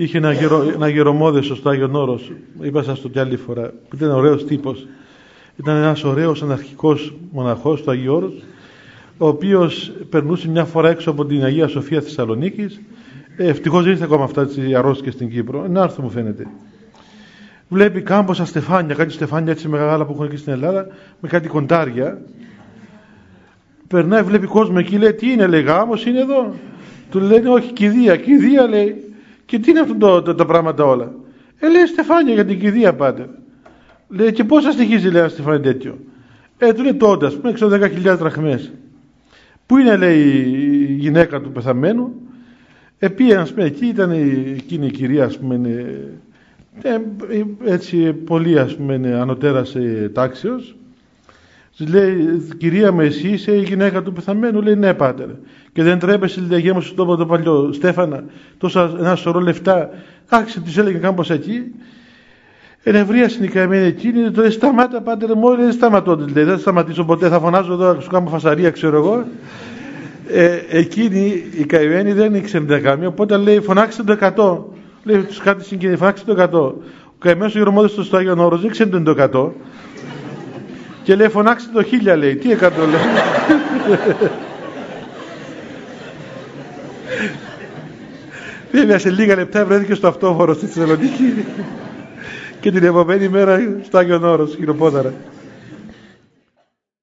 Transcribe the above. Είχε ένα γερομόδεσο στο Άγιον Όρος. Είπα σας το κι άλλη φορά. Ήταν ωραίος τύπος. Ήταν ένας ωραίος αναρχικός μοναχός στο Άγιο Όρος, ο οποίος περνούσε μια φορά έξω από την Αγία Σοφία Θεσσαλονίκης. Ευτυχώς δεν ήρθε ακόμα αυτά οι αρρώστιες στην Κύπρο. Ένα άρθρο μου φαίνεται. Βλέπει κάμποσα στεφάνια, κάτι στεφάνια έτσι μεγάλα που έχουν εκεί στην Ελλάδα, με κάτι κοντάρια. Περνάει, βλέπει κόσμο εκεί, λέει: τι είναι, λέει, γάμος είναι εδώ? Του λένε: όχι, κηδεία, κηδεία, λέει. Και τι είναι αυτά τα πράγματα όλα? Λέει: στεφάνια για την κηδεία πάτε. Λέει: και πόσα στοιχίζει, λέει, ένα στεφάνι τέτοιο? Του λέει: τότε, α πούμε, ξέρω 10.000 δραχμές. Πού είναι, λέει, η γυναίκα του πεθαμένου? Πήγε, α πούμε, εκεί ήταν εκείνη η κυρία, α πούμε, έτσι πολύ, ας πούμε, ανωτέρα σε τάξεως. Λέει: κυρία με, εσύ είσαι η γυναίκα του πεθαμένου? Λέει: ναι, πάτερ. Και δεν τρέπεσαι, λέει, γέμωσε τόπο το παλιό Στέφανα, τόσα, ένα σωρό λεφτά. Άξι, τη έλεγε κάμποσα εκεί. Ενευρίασε η καημένη εκείνη. Του λέει: σταμάτα, πάτερ, μου λέει: σταματώνται. Λέει: δεν σταματήσω ποτέ, θα φωνάζω εδώ, θα σου κάνω φασαρία, ξέρω εγώ. Εκείνη η καημένη δεν ήξερε τα καμία, οπότε λέει: φωνάξτε το 100. Λέει τους κάτι συγκινεί, φάξτε το 100. Ο καημένος ο γερομόδεστος στο Άγιον Όρος δεν ξέρει το 100. Και λέει: φωνάξτε το 1000, λέει. Τι 100, λέει. Βέβαια σε λίγα λεπτά βρέθηκε στο αυτόφορο στη Θεσσαλονίκη και την επόμενη μέρα στο Άγιον Όρος χειροπόδαρα.